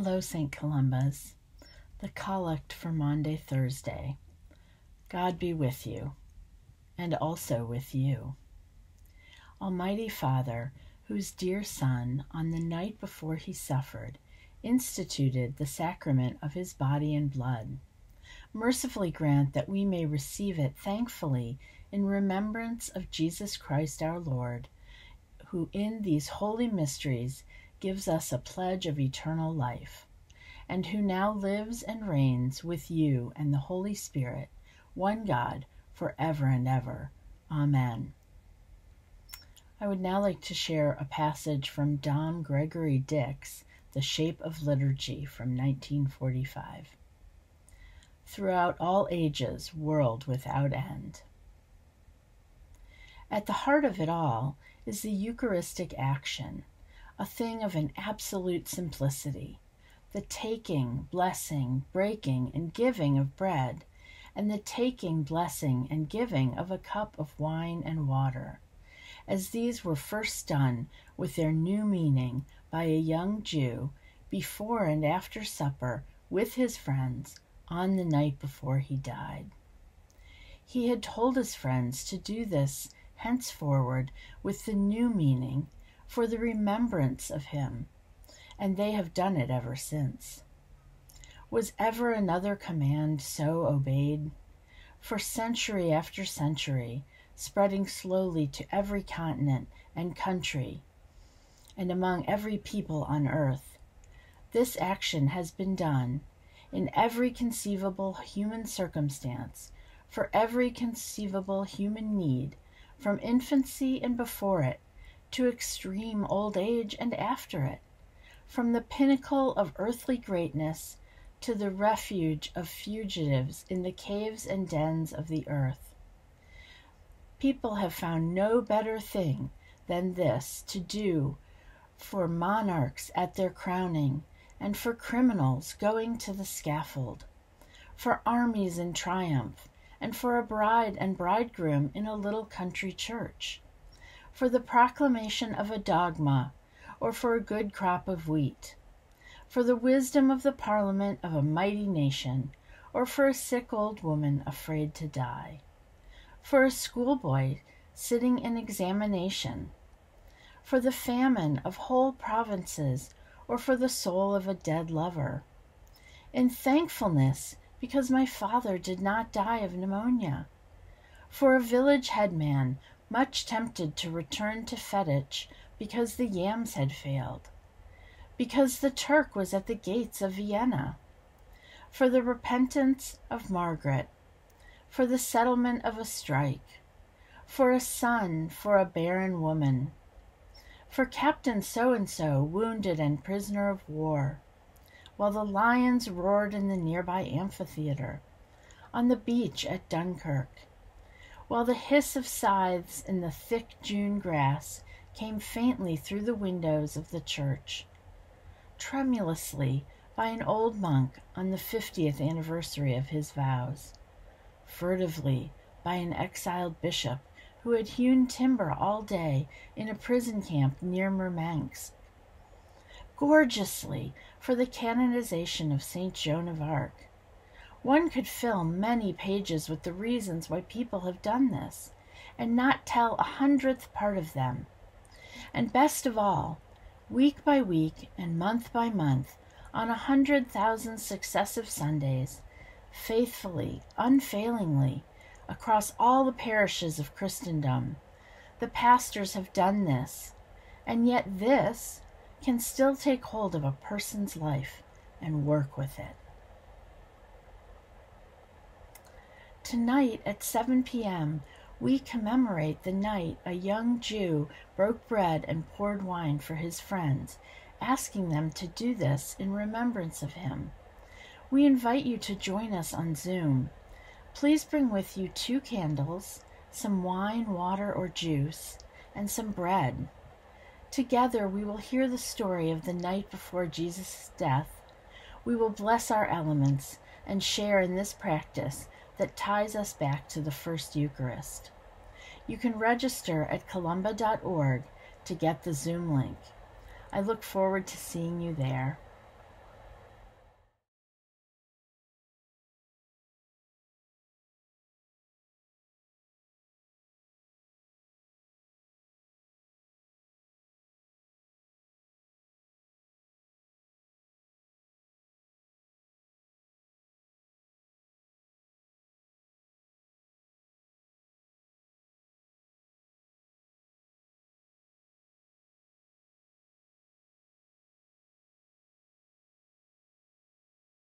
Hello, St. Columbas. The Collect for Maundy Thursday. God be with you, and also with you. Almighty Father, whose dear Son, on the night before he suffered, instituted the sacrament of his body and blood, mercifully grant that we may receive it thankfully in remembrance of Jesus Christ our Lord, who in these holy mysteries gives us a pledge of eternal life, and who now lives and reigns with you and the Holy Spirit, one God, forever and ever. Amen. I would now like to share a passage from Dom Gregory Dix, The Shape of Liturgy, from 1945. Throughout all ages, world without end. At the heart of it all is the Eucharistic action, a thing of an absolute simplicity, the taking, blessing, breaking, and giving of bread, and the taking, blessing, and giving of a cup of wine and water, as these were first done with their new meaning by a young Jew before and after supper with his friends on the night before he died. He had told his friends to do this henceforward with the new meaning, for the remembrance of him, and they have done it ever since. Was ever another command so obeyed? For century after century, spreading slowly to every continent and country, and among every people on earth, this action has been done in every conceivable human circumstance, for every conceivable human need, from infancy and before it, to extreme old age and after it, from the pinnacle of earthly greatness to the refuge of fugitives in the caves and dens of the earth. People have found no better thing than this to do for monarchs at their crowning, and for criminals going to the scaffold, for armies in triumph, and for a bride and bridegroom in a little country church, for the proclamation of a dogma, or for a good crop of wheat, for the wisdom of the parliament of a mighty nation, or for a sick old woman afraid to die, for a schoolboy sitting an examination, for the famine of whole provinces, or for the soul of a dead lover. In thankfulness, because my father did not die of pneumonia, for a village headman much tempted to return to Fetich because the yams had failed, because the Turk was at the gates of Vienna, for the repentance of Margaret, for the settlement of a strike, for a son, for a barren woman, for Captain So-and-so wounded and prisoner of war, while the lions roared in the nearby amphitheater, on the beach at Dunkirk, while the hiss of scythes in the thick June grass came faintly through the windows of the church, tremulously by an old monk on the 50th anniversary of his vows, furtively by an exiled bishop who had hewn timber all day in a prison camp near Murmansk, gorgeously for the canonization of St. Joan of Arc. One could fill many pages with the reasons why people have done this, and not tell 100th part of them. And best of all, week by week and month by month, on 100,000 successive Sundays, faithfully, unfailingly, across all the parishes of Christendom, the pastors have done this, and yet this can still take hold of a person's life and work with it. Tonight at 7 p.m., we commemorate the night a young Jew broke bread and poured wine for his friends, asking them to do this in remembrance of him. We invite you to join us on Zoom. Please bring with you 2 candles, some wine, water, or juice, and some bread. Together we will hear the story of the night before Jesus' death. We will bless our elements and share in this practice that ties us back to the first Eucharist. You can register at columba.org to get the Zoom link. I look forward to seeing you there.